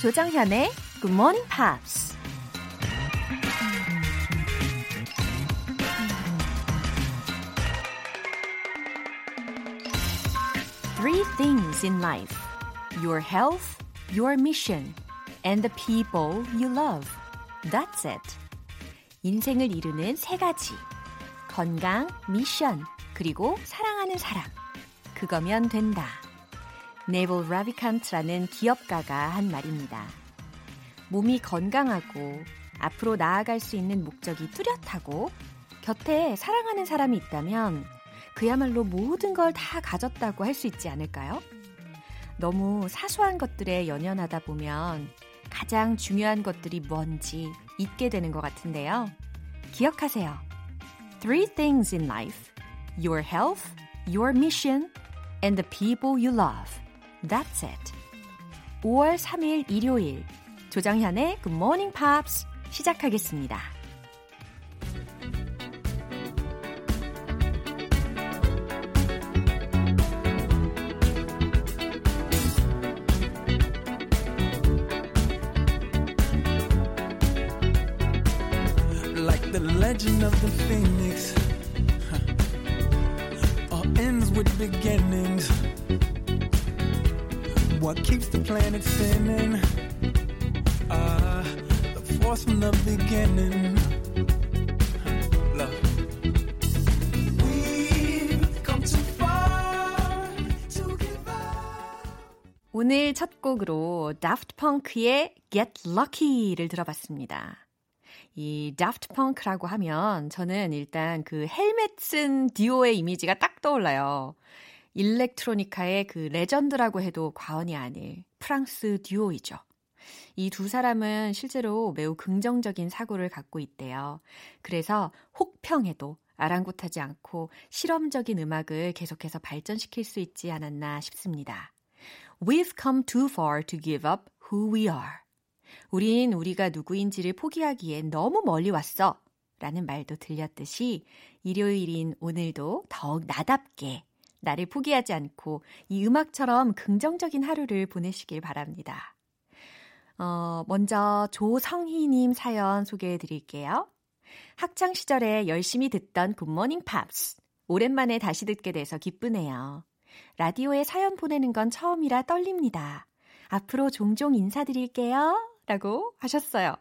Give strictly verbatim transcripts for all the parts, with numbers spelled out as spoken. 조정현의 Good Morning Pops. Three things in life. Your health, your mission, and the people you love. That's it. 인생을 이루는 세 가지. 건강, 미션, 그리고 사랑하는 사람. 그거면 된다. 네빌 라비칸트라는 기업가가 한 말입니다. 몸이 건강하고 앞으로 나아갈 수 있는 목적이 뚜렷하고 곁에 사랑하는 사람이 있다면 그야말로 모든 걸 다 가졌다고 할 수 있지 않을까요? 너무 사소한 것들에 연연하다 보면 가장 중요한 것들이 뭔지 잊게 되는 것 같은데요. 기억하세요. Three things in life. Your health, your mission, and the people you love. That's it. 오월 삼일 일요일 조정현의 Good Morning Pops 시작하겠습니다. Like the legend of the phoenix huh. All ends with beginnings. What keeps the planet spinning? Uh, the force from the beginning. Love. We've come too far to give up. 오늘 첫 곡으로 다프트 펑크의 Get Lucky를 들어봤습니다. 이 다프트 펑크라고 하면 저는 일단 그 헬멧 쓴 듀오의 이미지가 딱 떠올라요. 일렉트로니카의 그 레전드라고 해도 과언이 아닐 프랑스 듀오이죠. 이 두 사람은 실제로 매우 긍정적인 사고를 갖고 있대요. 그래서 혹평에도 아랑곳하지 않고 실험적인 음악을 계속해서 발전시킬 수 있지 않았나 싶습니다. We've come too far to give up who we are. 우린 우리가 누구인지를 포기하기에 너무 멀리 왔어 라는 말도 들렸듯이 일요일인 오늘도 더욱 나답게 나를 포기하지 않고 이 음악처럼 긍정적인 하루를 보내시길 바랍니다. 어, 먼저 조성희님 사연 소개해드릴게요. 학창시절에 열심히 듣던 굿모닝 팝스. 오랜만에 다시 듣게 돼서 기쁘네요. 라디오에 사연 보내는 건 처음이라 떨립니다. 앞으로 종종 인사드릴게요. 라고 하셨어요.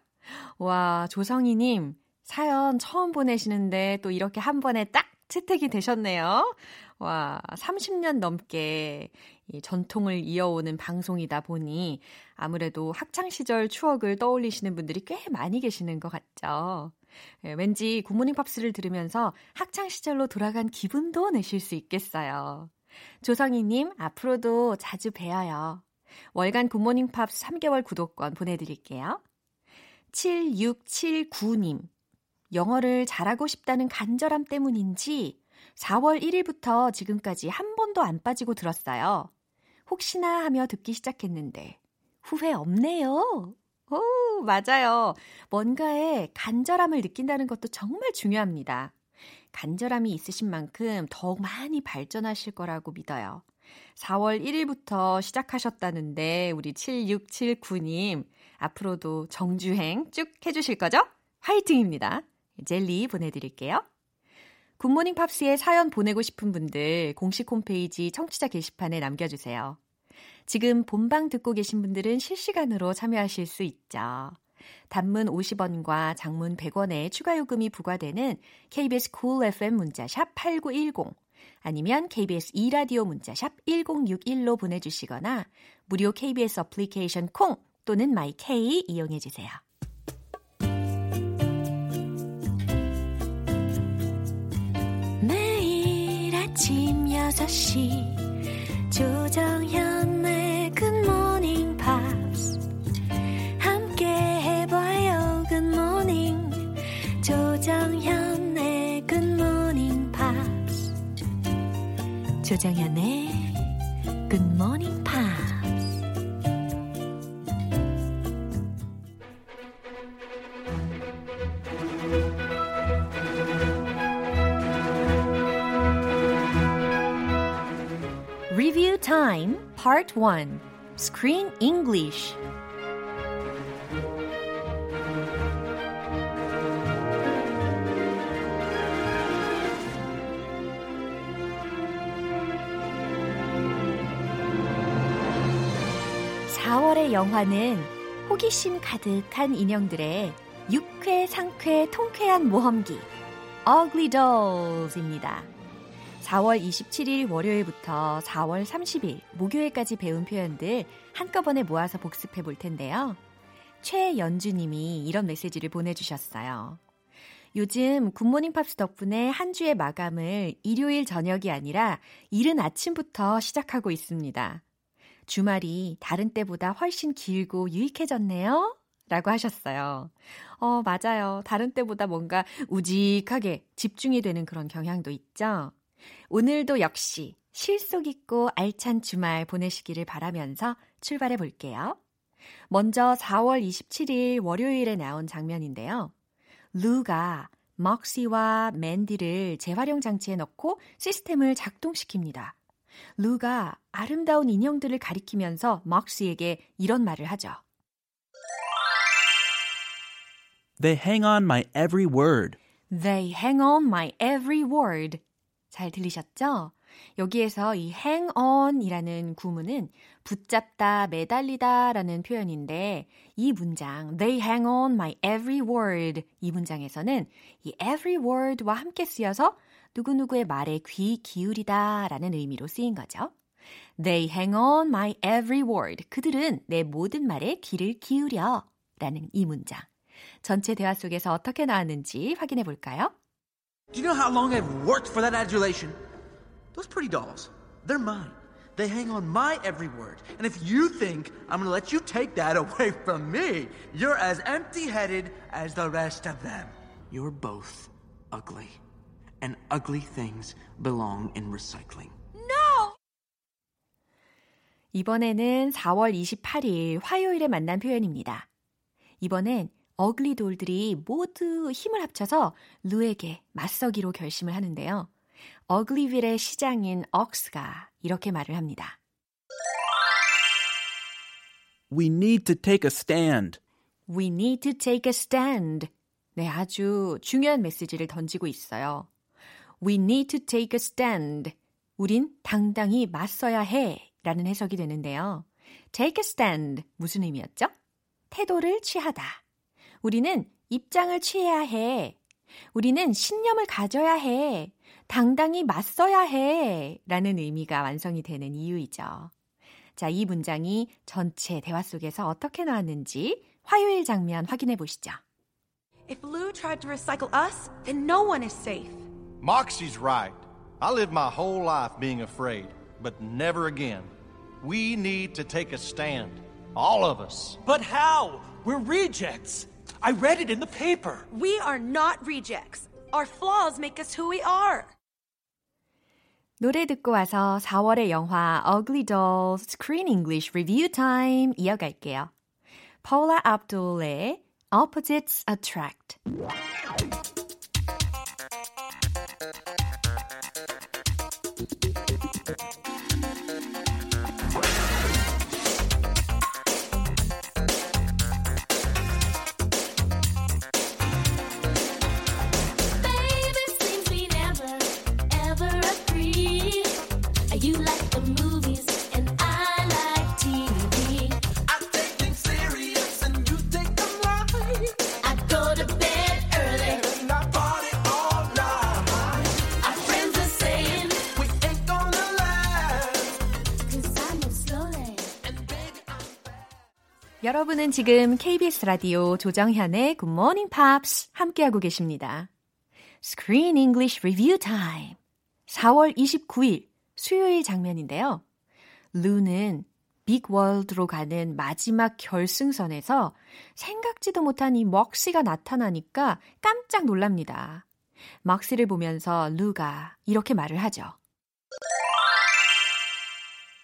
와, 조성희님 사연 처음 보내시는데 또 이렇게 한 번에 딱 채택이 되셨네요. 와, 삼십 년 넘게 이 전통을 이어오는 방송이다 보니 아무래도 학창시절 추억을 떠올리시는 분들이 꽤 많이 계시는 것 같죠. 예, 왠지 굿모닝 팝스를 들으면서 학창시절로 돌아간 기분도 내실 수 있겠어요. 조성희님, 앞으로도 자주 뵈어요. 월간 굿모닝 팝스 삼 개월 구독권 보내드릴게요. 칠육칠구님, 영어를 잘하고 싶다는 간절함 때문인지 사월 일일부터 지금까지 한 번도 안 빠지고 들었어요. 혹시나 하며 듣기 시작했는데 후회 없네요. 오, 맞아요. 뭔가에 간절함을 느낀다는 것도 정말 중요합니다. 간절함이 있으신 만큼 더욱 많이 발전하실 거라고 믿어요. 사월 일일부터 시작하셨다는데 우리 칠육칠구님 앞으로도 정주행 쭉 해주실 거죠? 화이팅입니다. 젤리 보내드릴게요. 굿모닝 팝스에 사연 보내고 싶은 분들 공식 홈페이지 청취자 게시판에 남겨주세요. 지금 본방 듣고 계신 분들은 실시간으로 참여하실 수 있죠. 단문 오십 원과 장문 백 원의 추가 요금이 부과되는 케이비에스 Cool 에프엠 문자샵 팔구일공 아니면 케이비에스 e라디오 문자샵 일공육일로 보내주시거나 무료 케이비에스 어플리케이션 콩 또는 마이케이 이용해주세요. 아침 여섯 시 조정현의 굿모닝 팝스 함께 해봐요. 굿모닝 조정현의 굿모닝 팝스 조정현의 굿모닝 팝스. Review Time Part 원 Screen English. 사월의 영화는 호기심 가득한 인형들의 유쾌, 상쾌, 통쾌한 모험기 Ugly Dolls입니다. 사월 이십칠일 월요일부터 사월 삼십일 목요일까지 배운 표현들 한꺼번에 모아서 복습해 볼 텐데요. 최연주님이 이런 메시지를 보내주셨어요. 요즘 굿모닝 팝스 덕분에 한 주의 마감을 일요일 저녁이 아니라 이른 아침부터 시작하고 있습니다. 주말이 다른 때보다 훨씬 길고 유익해졌네요. 라고 하셨어요. 어, 맞아요. 다른 때보다 뭔가 우직하게 집중이 되는 그런 경향도 있죠. 오늘도 역시 실속 있고 알찬 주말 보내시기를 바라면서 출발해 볼게요. 먼저 사월 이십칠일 월요일에 나온 장면인데요. 루가 먹시와 맨디를 재활용 장치에 넣고 시스템을 작동시킵니다. 루가 아름다운 인형들을 가리키면서 먹시에게 이런 말을 하죠. They hang on my every word. They hang on my every word. 잘 들리셨죠? 여기에서 이 hang on이라는 구문은 붙잡다, 매달리다 라는 표현인데 이 문장 They hang on my every word 이 문장에서는 이 every word와 함께 쓰여서 누구누구의 말에 귀 기울이다 라는 의미로 쓰인 거죠. They hang on my every word. 그들은 내 모든 말에 귀를 기울여 라는 이 문장. 전체 대화 속에서 어떻게 나왔는지 확인해 볼까요? Do you know how long I've worked for that adulation? Those pretty dolls, they're mine. They hang on my every word. And if you think I'm going to let you take that away from me, you're as empty-headed as the rest of them. You're both ugly. And ugly things belong in recycling. No! 이번에는 사월 이십팔일 화요일에 만난 표현입니다. 이번엔 어글리 돌들이 모두 힘을 합쳐서 루에게 맞서기로 결심을 하는데요. 어글리빌의 시장인 억스가 이렇게 말을 합니다. We need to take a stand. We need to take a stand. 네, 아주 중요한 메시지를 던지고 있어요. We need to take a stand. 우린 당당히 맞서야 해 라는 해석이 되는데요. Take a stand. 무슨 의미였죠? 태도를 취하다. 우리는 입장을 취해야 해. 우리는 신념을 가져야 해. 당당히 맞서야 해. 라는 의미가 완성이 되는 이유이죠. 자, 이 문장이 전체 대화 속에서 어떻게 나왔는지 화요일 장면 확인해 보시죠. If Lou tried to recycle us, then no one is safe. Moxie's right. I lived my whole life being afraid, but never again. We need to take a stand. All of us. But how? We're rejects. I read it in the paper. We are not rejects. Our flaws make us who we are. 노래 듣고 와서 사월의 영화 Ugly Dolls Screen English Review Time 이어갈게요. Paula Abdul의 Opposites Attract. 여러분은 지금 케이비에스 라디오 조정현의 Good Morning Pops 함께하고 계십니다. Screen English Review Time. 사월 이십구일 수요일 장면인데요. 루는 빅월드로 가는 마지막 결승선에서 생각지도 못한 이 먹시가 나타나니까 깜짝 놀랍니다. 먹시를 보면서 루가 이렇게 말을 하죠.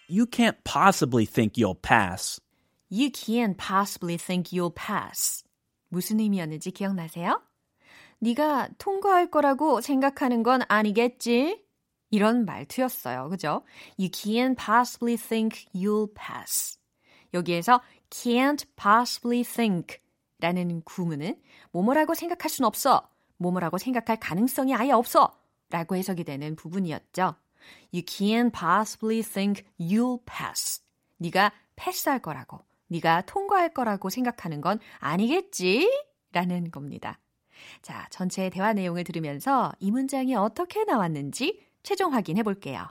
You can't possibly think you'll pass. You can't possibly think you'll pass. 무슨 의미였는지 기억나세요? 네가 통과할 거라고 생각하는 건 아니겠지? 이런 말투였어요. 그죠? You can't possibly think you'll pass. 여기에서 can't possibly think 라는 구문은 뭐뭐라고 생각할 순 없어. 뭐뭐라고 생각할 가능성이 아예 없어. 라고 해석이 되는 부분이었죠. You can't possibly think you'll pass. 네가 패스할 거라고 네가 통과할 거라고 생각하는 건 아니겠지? 라는 겁니다. 자, 전체 대화 내용을 들으면서 이 문장이 어떻게 나왔는지 최종 확인해 볼게요.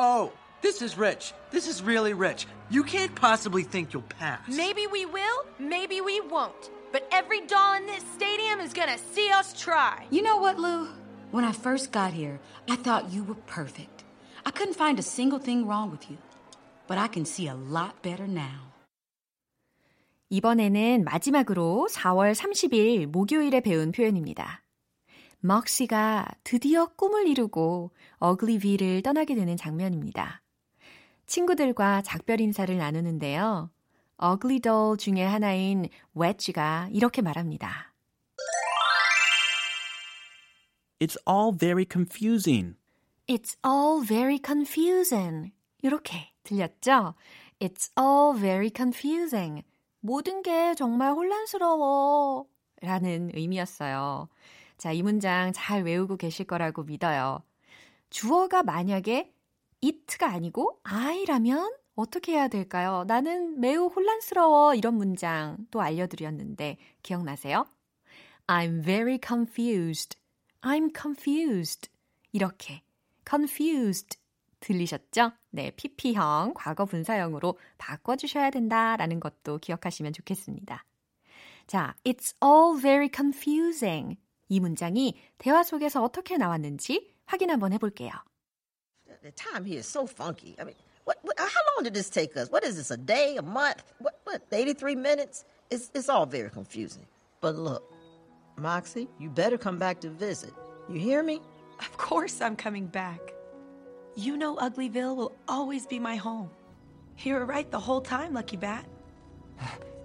Oh, this is rich. This is really rich. You can't possibly think you'll pass. Maybe we will, maybe we won't. But every doll in this stadium is gonna see us try. You know what, Lou? When I first got here, I thought you were perfect. I couldn't find a single thing wrong with you. But I can see a lot better now. 이번에는 마지막으로 사월 삼십일 목요일에 배운 표현입니다. 먹시가 드디어 꿈을 이루고 어글리빌을 떠나게 되는 장면입니다. 친구들과 작별 인사를 나누는데요. 어글리 돌 중에 하나인 웨지가 이렇게 말합니다. It's all very confusing. It's all very confusing. 이렇게 들렸죠? It's all very confusing. 모든 게 정말 혼란스러워 라는 의미였어요. 자, 이 문장 잘 외우고 계실 거라고 믿어요. 주어가 만약에 it가 아니고 I라면 어떻게 해야 될까요? 나는 매우 혼란스러워 이런 문장 또 알려드렸는데 기억나세요? I'm very confused. I'm confused. 이렇게 confused. 들리셨죠? 네, 피피형, 과거 분사형으로 바꿔주셔야 된다라는 것도 기억하시면 좋겠습니다. 자, It's all very confusing. 이 문장이 대화 속에서 어떻게 나왔는지 확인 한번 해볼게요. The time here is so funky. I mean, what, what, how long did this take us? What is this, a day, a month? What, what, eighty-three minutes? It's, it's all very confusing. But look, Moxie, you better come back to visit. You hear me? Of course I'm coming back. You know Uglyville will always be my home. You were right the whole time, Lucky Bat.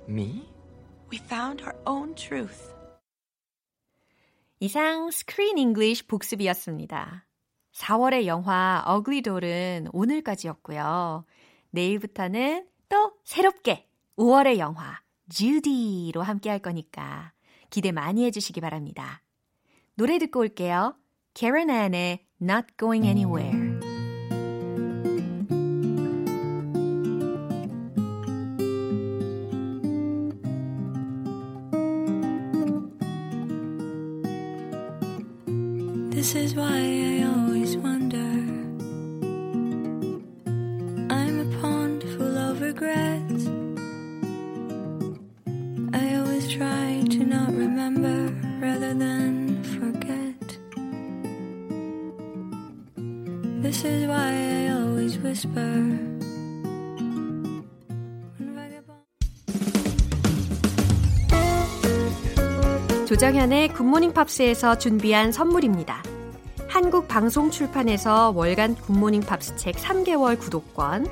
Me? We found our own truth. 이상 스크린 잉글리쉬 복습이었습니다. 사월의 영화 어글리 돌은 오늘까지였고요. 내일부터는 또 새롭게 오월의 영화 주디로 함께 할 거니까 기대 많이 해주시기 바랍니다. 노래 듣고 올게요. Karen Ann의 Not Going Anywhere. This is why I always wonder I'm a pond full of regrets I always try to not remember rather than forget This is why I always whisper 조정현의 굿모닝 팝스에서 준비한 선물입니다. 한국방송출판에서 월간 굿모닝 팝스 책 삼 개월 구독권,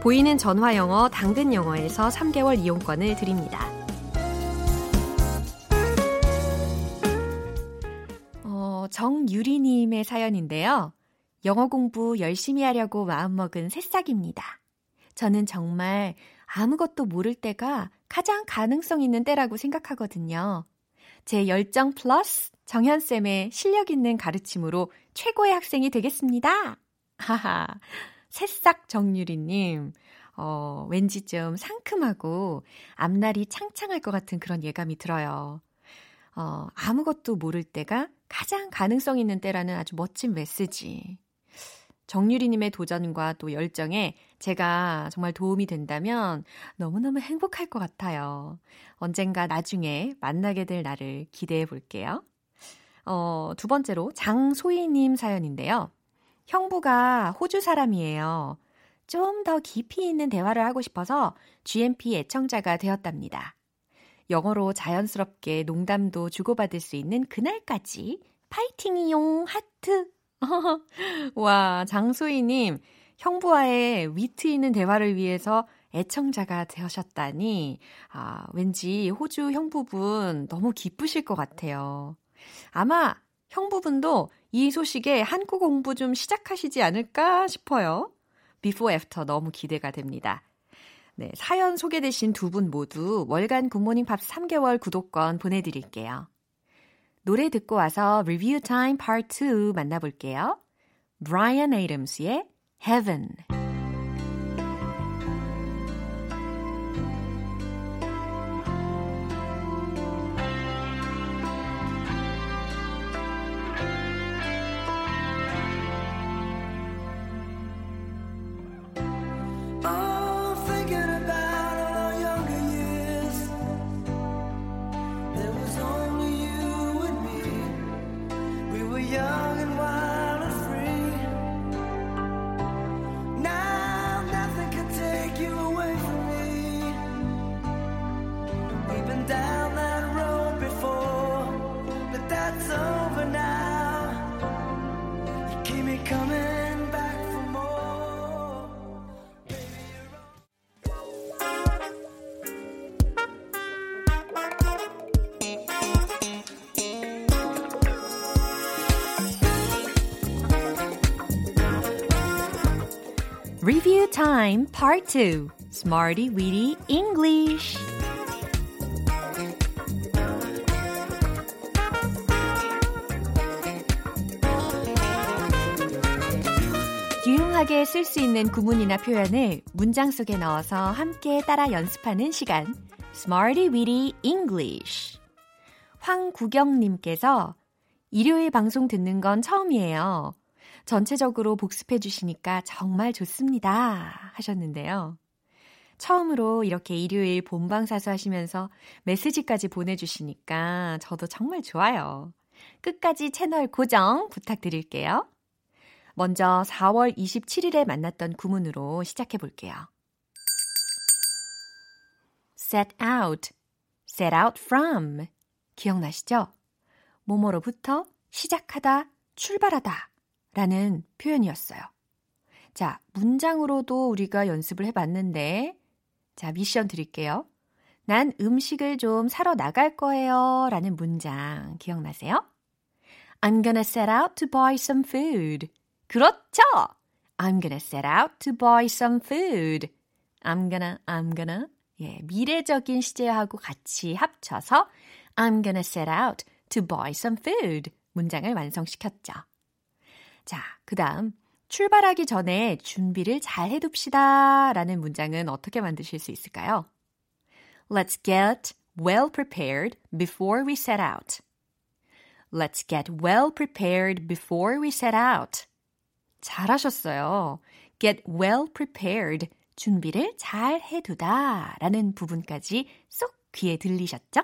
보이는 전화영어 당근영어에서 삼 개월 이용권을 드립니다. 어, 정유리님의 사연인데요. 영어 공부 열심히 하려고 마음먹은 새싹입니다. 저는 정말 아무것도 모를 때가 가장 가능성 있는 때라고 생각하거든요. 제 열정 플러스 정현쌤의 실력 있는 가르침으로 최고의 학생이 되겠습니다. 하하. 새싹 정유리님, 어, 왠지 좀 상큼하고 앞날이 창창할 것 같은 그런 예감이 들어요. 어, 아무것도 모를 때가 가장 가능성 있는 때라는 아주 멋진 메시지. 정유리님의 도전과 또 열정에 제가 정말 도움이 된다면 너무너무 행복할 것 같아요. 언젠가 나중에 만나게 될 날을 기대해 볼게요. 어, 두 번째로 장소희님 사연인데요. 형부가 호주 사람이에요. 좀 더 깊이 있는 대화를 하고 싶어서 지엠피 애청자가 되었답니다. 영어로 자연스럽게 농담도 주고받을 수 있는 그날까지 파이팅이용 하트! 와, 장소희님, 형부와의 위트 있는 대화를 위해서 애청자가 되셨다니, 아, 왠지 호주 형부분 너무 기쁘실 것 같아요. 아마 형부분도 이 소식에 한국 공부 좀 시작하시지 않을까 싶어요. Before, After 너무 기대가 됩니다. 네, 사연 소개되신 두 분 모두 월간 굿모닝 팝스 삼 개월 구독권 보내드릴게요. 노래 듣고 와서 리뷰 타임 파트 투 만나볼게요. 브라이언 에이덤스의 Heaven. Time Part two Smarty Weedy English 유용하게 쓸 수 있는 구문이나 표현을 문장 속에 넣어서 함께 따라 연습하는 시간 Smarty Weedy English 황구경님께서 일요일 방송 듣는 건 처음이에요. 전체적으로 복습해 주시니까 정말 좋습니다 하셨는데요. 처음으로 이렇게 일요일 본방사수 하시면서 메시지까지 보내주시니까 저도 정말 좋아요. 끝까지 채널 고정 부탁드릴게요. 먼저 사월 이십칠일에 만났던 구문으로 시작해 볼게요. Set out, set out from 기억나시죠? 뭐뭐로부터 시작하다, 출발하다 라는 표현이었어요. 자, 문장으로도 우리가 연습을 해봤는데 자, 미션 드릴게요. 난 음식을 좀 사러 나갈 거예요 라는 문장 기억나세요? I'm gonna set out to buy some food. 그렇죠! I'm gonna set out to buy some food. I'm gonna, I'm gonna 예, 미래적인 시제하고 같이 합쳐서 I'm gonna set out to buy some food 문장을 완성시켰죠. 자, 그 다음 출발하기 전에 준비를 잘 해둡시다 라는 문장은 어떻게 만드실 수 있을까요? Let's get well prepared before we set out. Let's get well prepared before we set out. 잘하셨어요. Get well prepared. 준비를 잘 해두다 라는 부분까지 쏙 귀에 들리셨죠?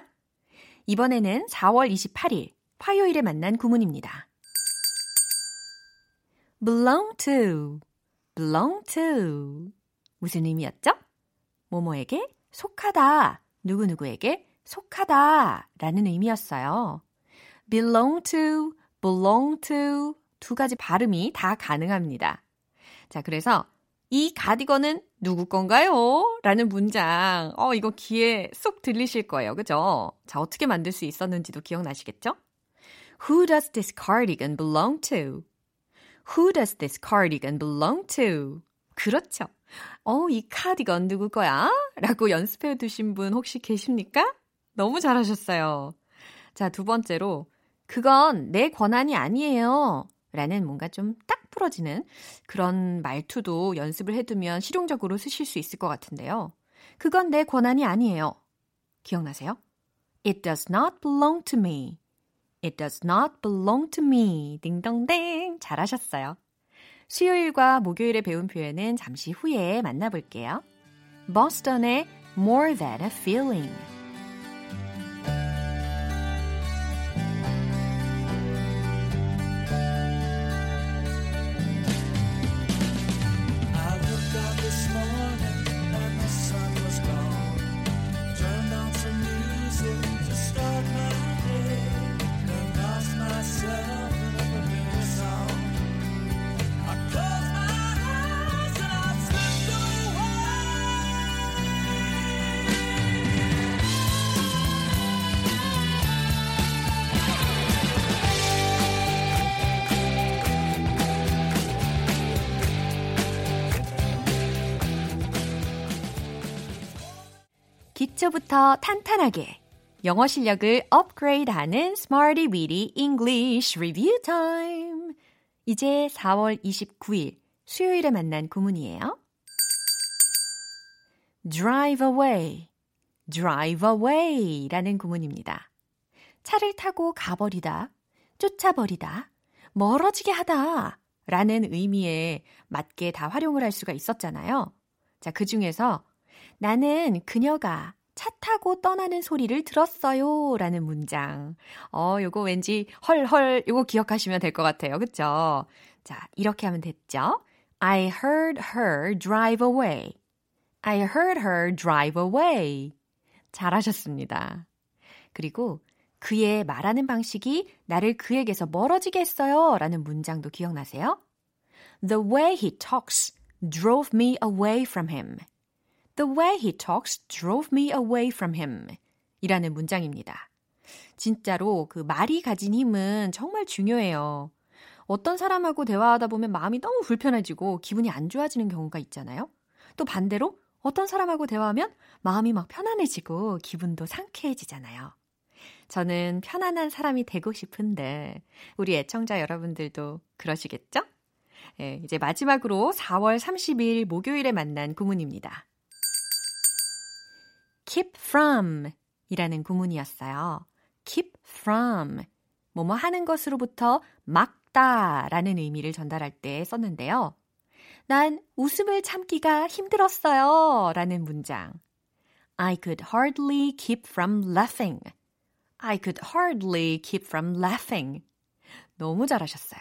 이번에는 사월 이십팔일 화요일에 만난 구문입니다. belong to, belong to. 무슨 의미였죠? 뭐뭐에게 속하다, 누구누구에게 속하다 라는 의미였어요. belong to, belong to 두 가지 발음이 다 가능합니다. 자, 그래서 이 가디건은 누구 건가요? 라는 문장. 어, 이거 귀에 쏙 들리실 거예요. 그죠? 자, 어떻게 만들 수 있었는지도 기억나시겠죠? Who does this cardigan belong to? Who does this cardigan belong to? 그렇죠. 어, 이 카디건 누구 거야? 라고 연습해 두신 분 혹시 계십니까? 너무 잘하셨어요. 자, 두 번째로 그건 내 권한이 아니에요. 라는 뭔가 좀 딱 부러지는 그런 말투도 연습을 해두면 실용적으로 쓰실 수 있을 것 같은데요. 그건 내 권한이 아니에요. 기억나세요? It does not belong to me. It does not belong to me. 딩동댕. 잘하셨어요. 수요일과 목요일에 배운 표현은 잠시 후에 만나볼게요. 버스턴의 More Than a Feeling. 기초부터 탄탄하게 영어 실력을 업그레이드하는 Smarty Weedy English Review Time. 이제 사월 이십구일 수요일에 만난 구문이에요. Drive away, drive away라는 구문입니다. 차를 타고 가버리다, 쫓아버리다, 멀어지게 하다 라는 의미에 맞게 다 활용을 할 수가 있었잖아요. 자, 그 중에서 나는 그녀가 차 타고 떠나는 소리를 들었어요 라는 문장. 어, 요거 왠지 헐헐 요거 기억하시면 될 것 같아요. 그쵸? 자, 이렇게 하면 됐죠? I heard her drive away. I heard her drive away. 잘하셨습니다. 그리고 그의 말하는 방식이 나를 그에게서 멀어지게 했어요 라는 문장도 기억나세요? The way he talks drove me away from him. The way he talks drove me away from him 이라는 문장입니다. 진짜로 그 말이 가진 힘은 정말 중요해요. 어떤 사람하고 대화하다 보면 마음이 너무 불편해지고 기분이 안 좋아지는 경우가 있잖아요. 또 반대로 어떤 사람하고 대화하면 마음이 막 편안해지고 기분도 상쾌해지잖아요. 저는 편안한 사람이 되고 싶은데 우리 애청자 여러분들도 그러시겠죠? 예, 이제 마지막으로 사월 삼십일 목요일에 만난 구문입니다. keep from 이라는 구문이었어요. keep from, 뭐뭐 하는 것으로부터 막다 라는 의미를 전달할 때 썼는데요. 난 웃음을 참기가 힘들었어요 라는 문장. I could hardly keep from laughing. I could hardly keep from laughing. 너무 잘하셨어요.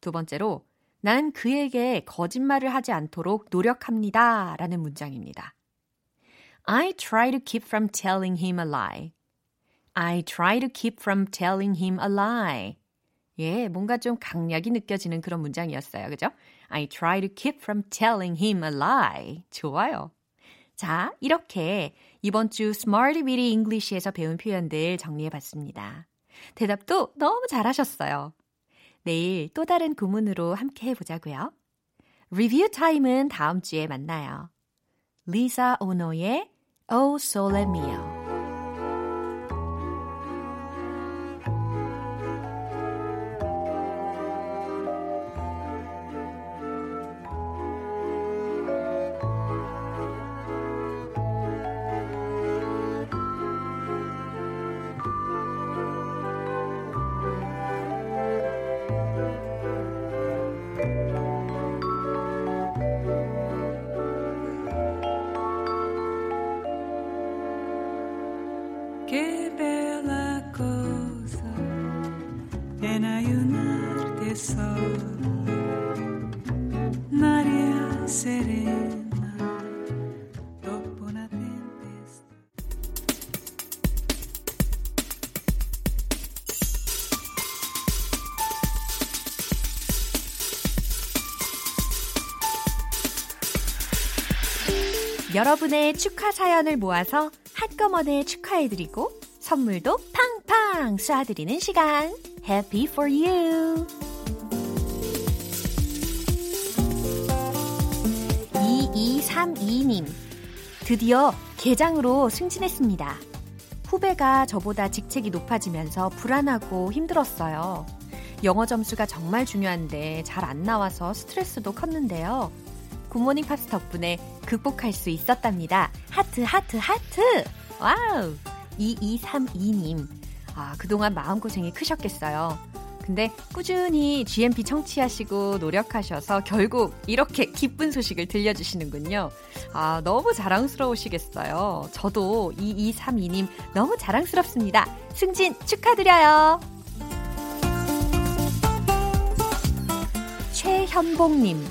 두 번째로, 난 그에게 거짓말을 하지 않도록 노력합니다 라는 문장입니다. I try to keep from telling him a lie. I try to keep from telling him a lie. 예, 뭔가 좀 강약이 느껴지는 그런 문장이었어요. 그죠? I try to keep from telling him a lie. 좋아요. 자, 이렇게 이번 주 Smarty Bitty English에서 배운 표현들 정리해봤습니다. 대답도 너무 잘하셨어요. 내일 또 다른 구문으로 함께 해보자고요. 리뷰 타임은 다음 주에 만나요. 리사 오노의 Oh Sole Mio. 여러분의 축하 사연을 모아서 한꺼번에 축하해드리고 선물도 팡팡 쏴드리는 시간. Happy for you! 이이삼이 님, 드디어 계장으로 승진했습니다. 후배가 저보다 직책이 높아지면서 불안하고 힘들었어요. 영어 점수가 정말 중요한데 잘 안 나와서 스트레스도 컸는데요. 굿모닝 팝스 덕분에 극복할 수 있었답니다. 하트 하트 하트. 와우. 이이삼이 님, 아, 그동안 마음고생이 크셨겠어요. 근데 꾸준히 지엠피 청취하시고 노력하셔서 결국 이렇게 기쁜 소식을 들려주시는군요. 아, 너무 자랑스러우시겠어요. 저도 이이삼이 님 너무 자랑스럽습니다. 승진 축하드려요. 최현봉님,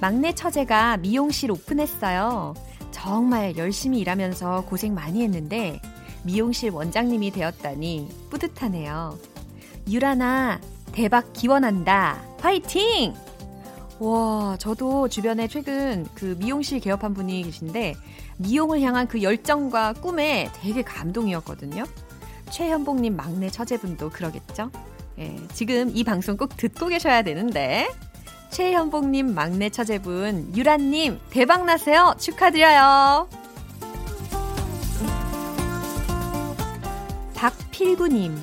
막내 처제가 미용실 오픈했어요. 정말 열심히 일하면서 고생 많이 했는데 미용실 원장님이 되었다니 뿌듯하네요. 유라나 대박 기원한다. 파이팅! 와, 저도 주변에 최근 그 미용실 개업한 분이 계신데 미용을 향한 그 열정과 꿈에 되게 감동이었거든요. 최현봉님 막내 처제분도 그러겠죠? 예, 지금 이 방송 꼭 듣고 계셔야 되는데. 최현봉님 막내 처제분 유라님 대박나세요. 축하드려요. 박필구님,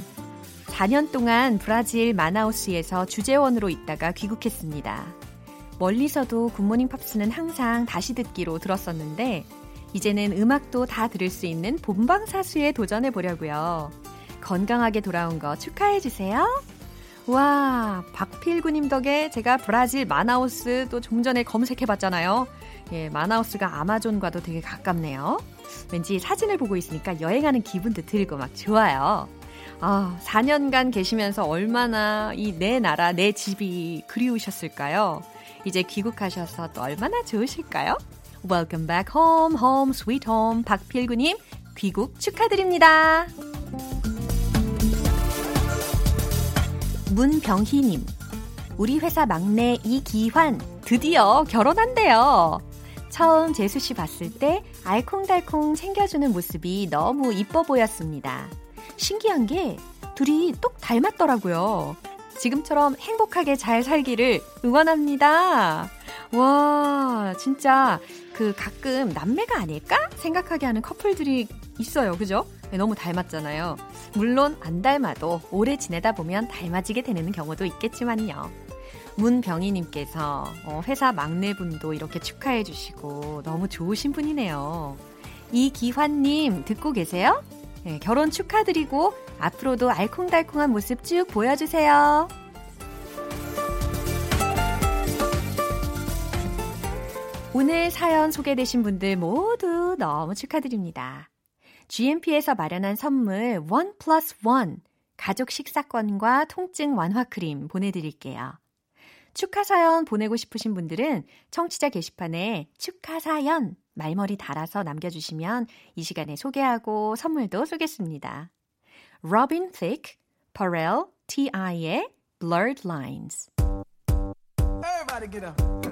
사 년 동안 브라질 마나우스에서 주재원으로 있다가 귀국했습니다. 멀리서도 굿모닝 팝스는 항상 다시 듣기로 들었었는데 이제는 음악도 다 들을 수 있는 본방사수에 도전해보려고요. 건강하게 돌아온 거 축하해주세요. 와, 박필구님 덕에 제가 브라질 마나우스 또 좀 전에 검색해봤잖아요. 예, 마나우스가 아마존과도 되게 가깝네요. 왠지 사진을 보고 있으니까 여행하는 기분도 들고 막 좋아요. 아, 사 년간 계시면서 얼마나 이 내 나라, 내 집이 그리우셨을까요? 이제 귀국하셔서 또 얼마나 좋으실까요? Welcome back home, home sweet home. 박필구님 귀국 축하드립니다. 문병희님, 우리 회사 막내 이기환 드디어 결혼한대요. 처음 재수씨 봤을 때 알콩달콩 챙겨주는 모습이 너무 이뻐 보였습니다. 신기한 게 둘이 똑 닮았더라고요. 지금처럼 행복하게 잘 살기를 응원합니다. 와, 진짜 그 가끔 남매가 아닐까 생각하게 하는 커플들이 있어요. 그죠? 너무 닮았잖아요. 물론 안 닮아도 오래 지내다 보면 닮아지게 되는 경우도 있겠지만요. 문병희님께서 어, 회사 막내분도 이렇게 축하해 주시고 너무 좋으신 분이네요. 이기환님 듣고 계세요? 네, 결혼 축하드리고 앞으로도 알콩달콩한 모습 쭉 보여주세요. 오늘 사연 소개되신 분들 모두 너무 축하드립니다. 지엠피에서 마련한 선물 원 플러스 원 가족 식사권과 통증 완화 크림 보내드릴게요. 축하 사연 보내고 싶으신 분들은 청취자 게시판에 축하 사연 말머리 달아서 남겨주시면 이 시간에 소개하고 선물도 쏘겠습니다. Robin Thicke, Pharrell, 티아이의 Blurred Lines. Everybody get up.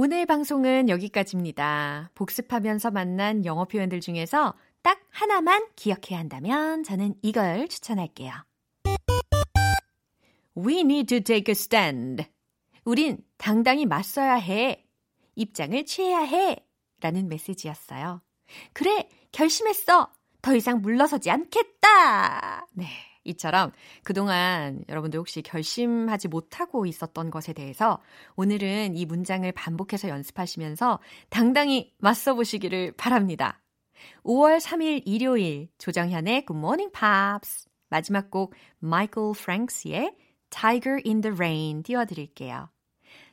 오늘 방송은 여기까지입니다. 복습하면서 만난 영어 표현들 중에서 딱 하나만 기억해야 한다면 저는 이걸 추천할게요. We need to take a stand. 우린 당당히 맞서야 해. 입장을 취해야 해. 라는 메시지였어요. 그래, 결심했어. 더 이상 물러서지 않겠다. 네, 이처럼 그동안 여러분들 혹시 결심하지 못하고 있었던 것에 대해서 오늘은 이 문장을 반복해서 연습하시면서 당당히 맞서 보시기를 바랍니다. 오월 삼일 일요일 조정현의 Good Morning Pops 마지막 곡 마이클 프랭스의 Tiger in the Rain 띄워드릴게요.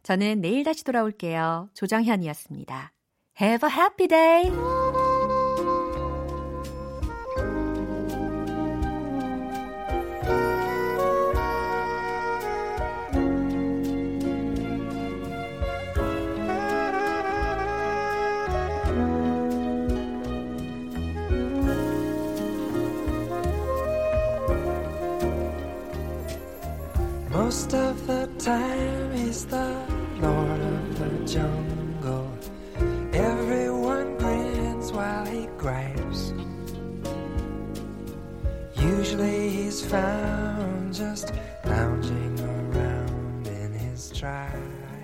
저는 내일 다시 돌아올게요. 조정현이었습니다. Have a happy day! Most of the time he's the lord of the jungle. Everyone grins while he gripes. Usually he's found just lounging around in his tribe.